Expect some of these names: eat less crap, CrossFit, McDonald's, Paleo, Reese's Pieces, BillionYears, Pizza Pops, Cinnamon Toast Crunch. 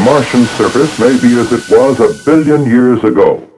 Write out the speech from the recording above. the Martian surface may be as it was a billion years ago.